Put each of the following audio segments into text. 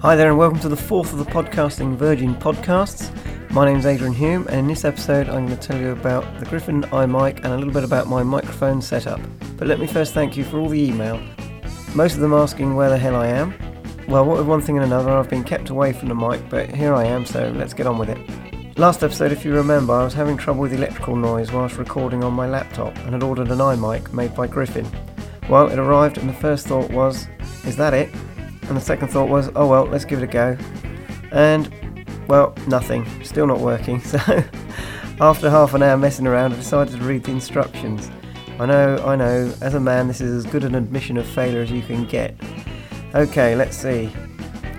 Hi there and welcome to the fourth of the Podcasting Virgin podcasts. My name's Adrian Hume and in this episode I'm going to tell you about the Griffin iMic and a little bit about my microphone setup. But let me first thank you for all the email. Most of them asking where the hell I am. Well, what with one thing and another, I've been kept away from the mic, but here I am, so let's get on with it. Last episode, if you remember, I was having trouble with electrical noise whilst recording on my laptop and had ordered an iMic made by Griffin. Well, it arrived and the first thought was, is that it? And the second thought was, oh well, let's give it a go. And, well, nothing. Still not working. So, after half an hour messing around, I decided to read the instructions. I know, as a man this is as good an admission of failure as you can get. Okay, let's see.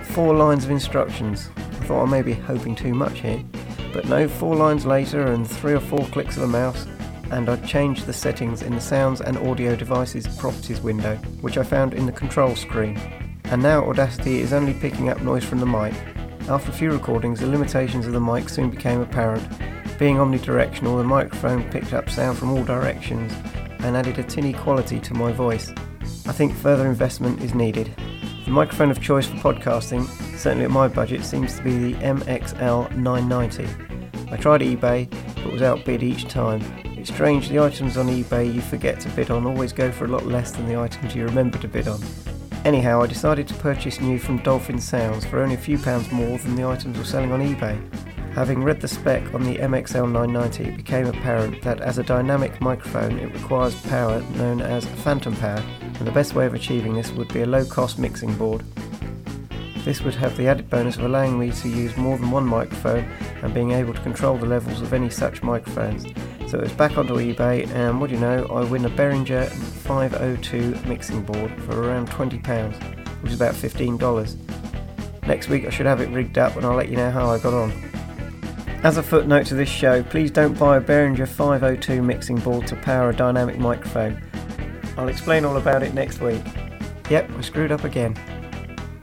4 lines of instructions. I thought I may be hoping too much here. But no, 4 lines later and 3 or 4 clicks of the mouse, and I've changed the settings in the Sounds and Audio Devices Properties window, which I found in the control screen. And now Audacity is only picking up noise from the mic. After a few recordings, the limitations of the mic soon became apparent. Being omnidirectional, the microphone picked up sound from all directions and added a tinny quality to my voice. I think further investment is needed. The microphone of choice for podcasting, certainly at my budget, seems to be the MXL 990. I tried eBay, but was outbid each time. It's strange, the items on eBay you forget to bid on always go for a lot less than the items you remember to bid on. Anyhow, I decided to purchase new from Dolphin Sounds for only a few pounds more than the items were selling on eBay. Having read the spec on the MXL 990, it became apparent that as a dynamic microphone it requires power known as phantom power, and the best way of achieving this would be a low-cost mixing board. This would have the added bonus of allowing me to use more than one microphone and being able to control the levels of any such microphones. So it was back onto eBay and what do you know, I win a Behringer 502 mixing board for around £20, which is about $15. Next week I should have it rigged up and I'll let you know how I got on. As a footnote to this show, please don't buy a Behringer 502 mixing board to power a dynamic microphone. I'll explain all about it next week. Yep, I screwed up again.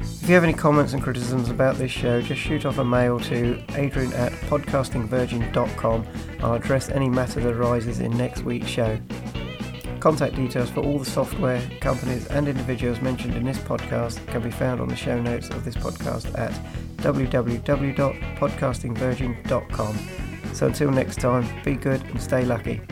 If you have any comments and criticisms about this show, just shoot off a mail to adrian@podcastingvirgin.com. I'll address any matter that arises in next week's show. Contact details for all the software, companies and individuals mentioned in this podcast can be found on the show notes of this podcast at www.podcastingvirgin.com. So until next time, be good and stay lucky.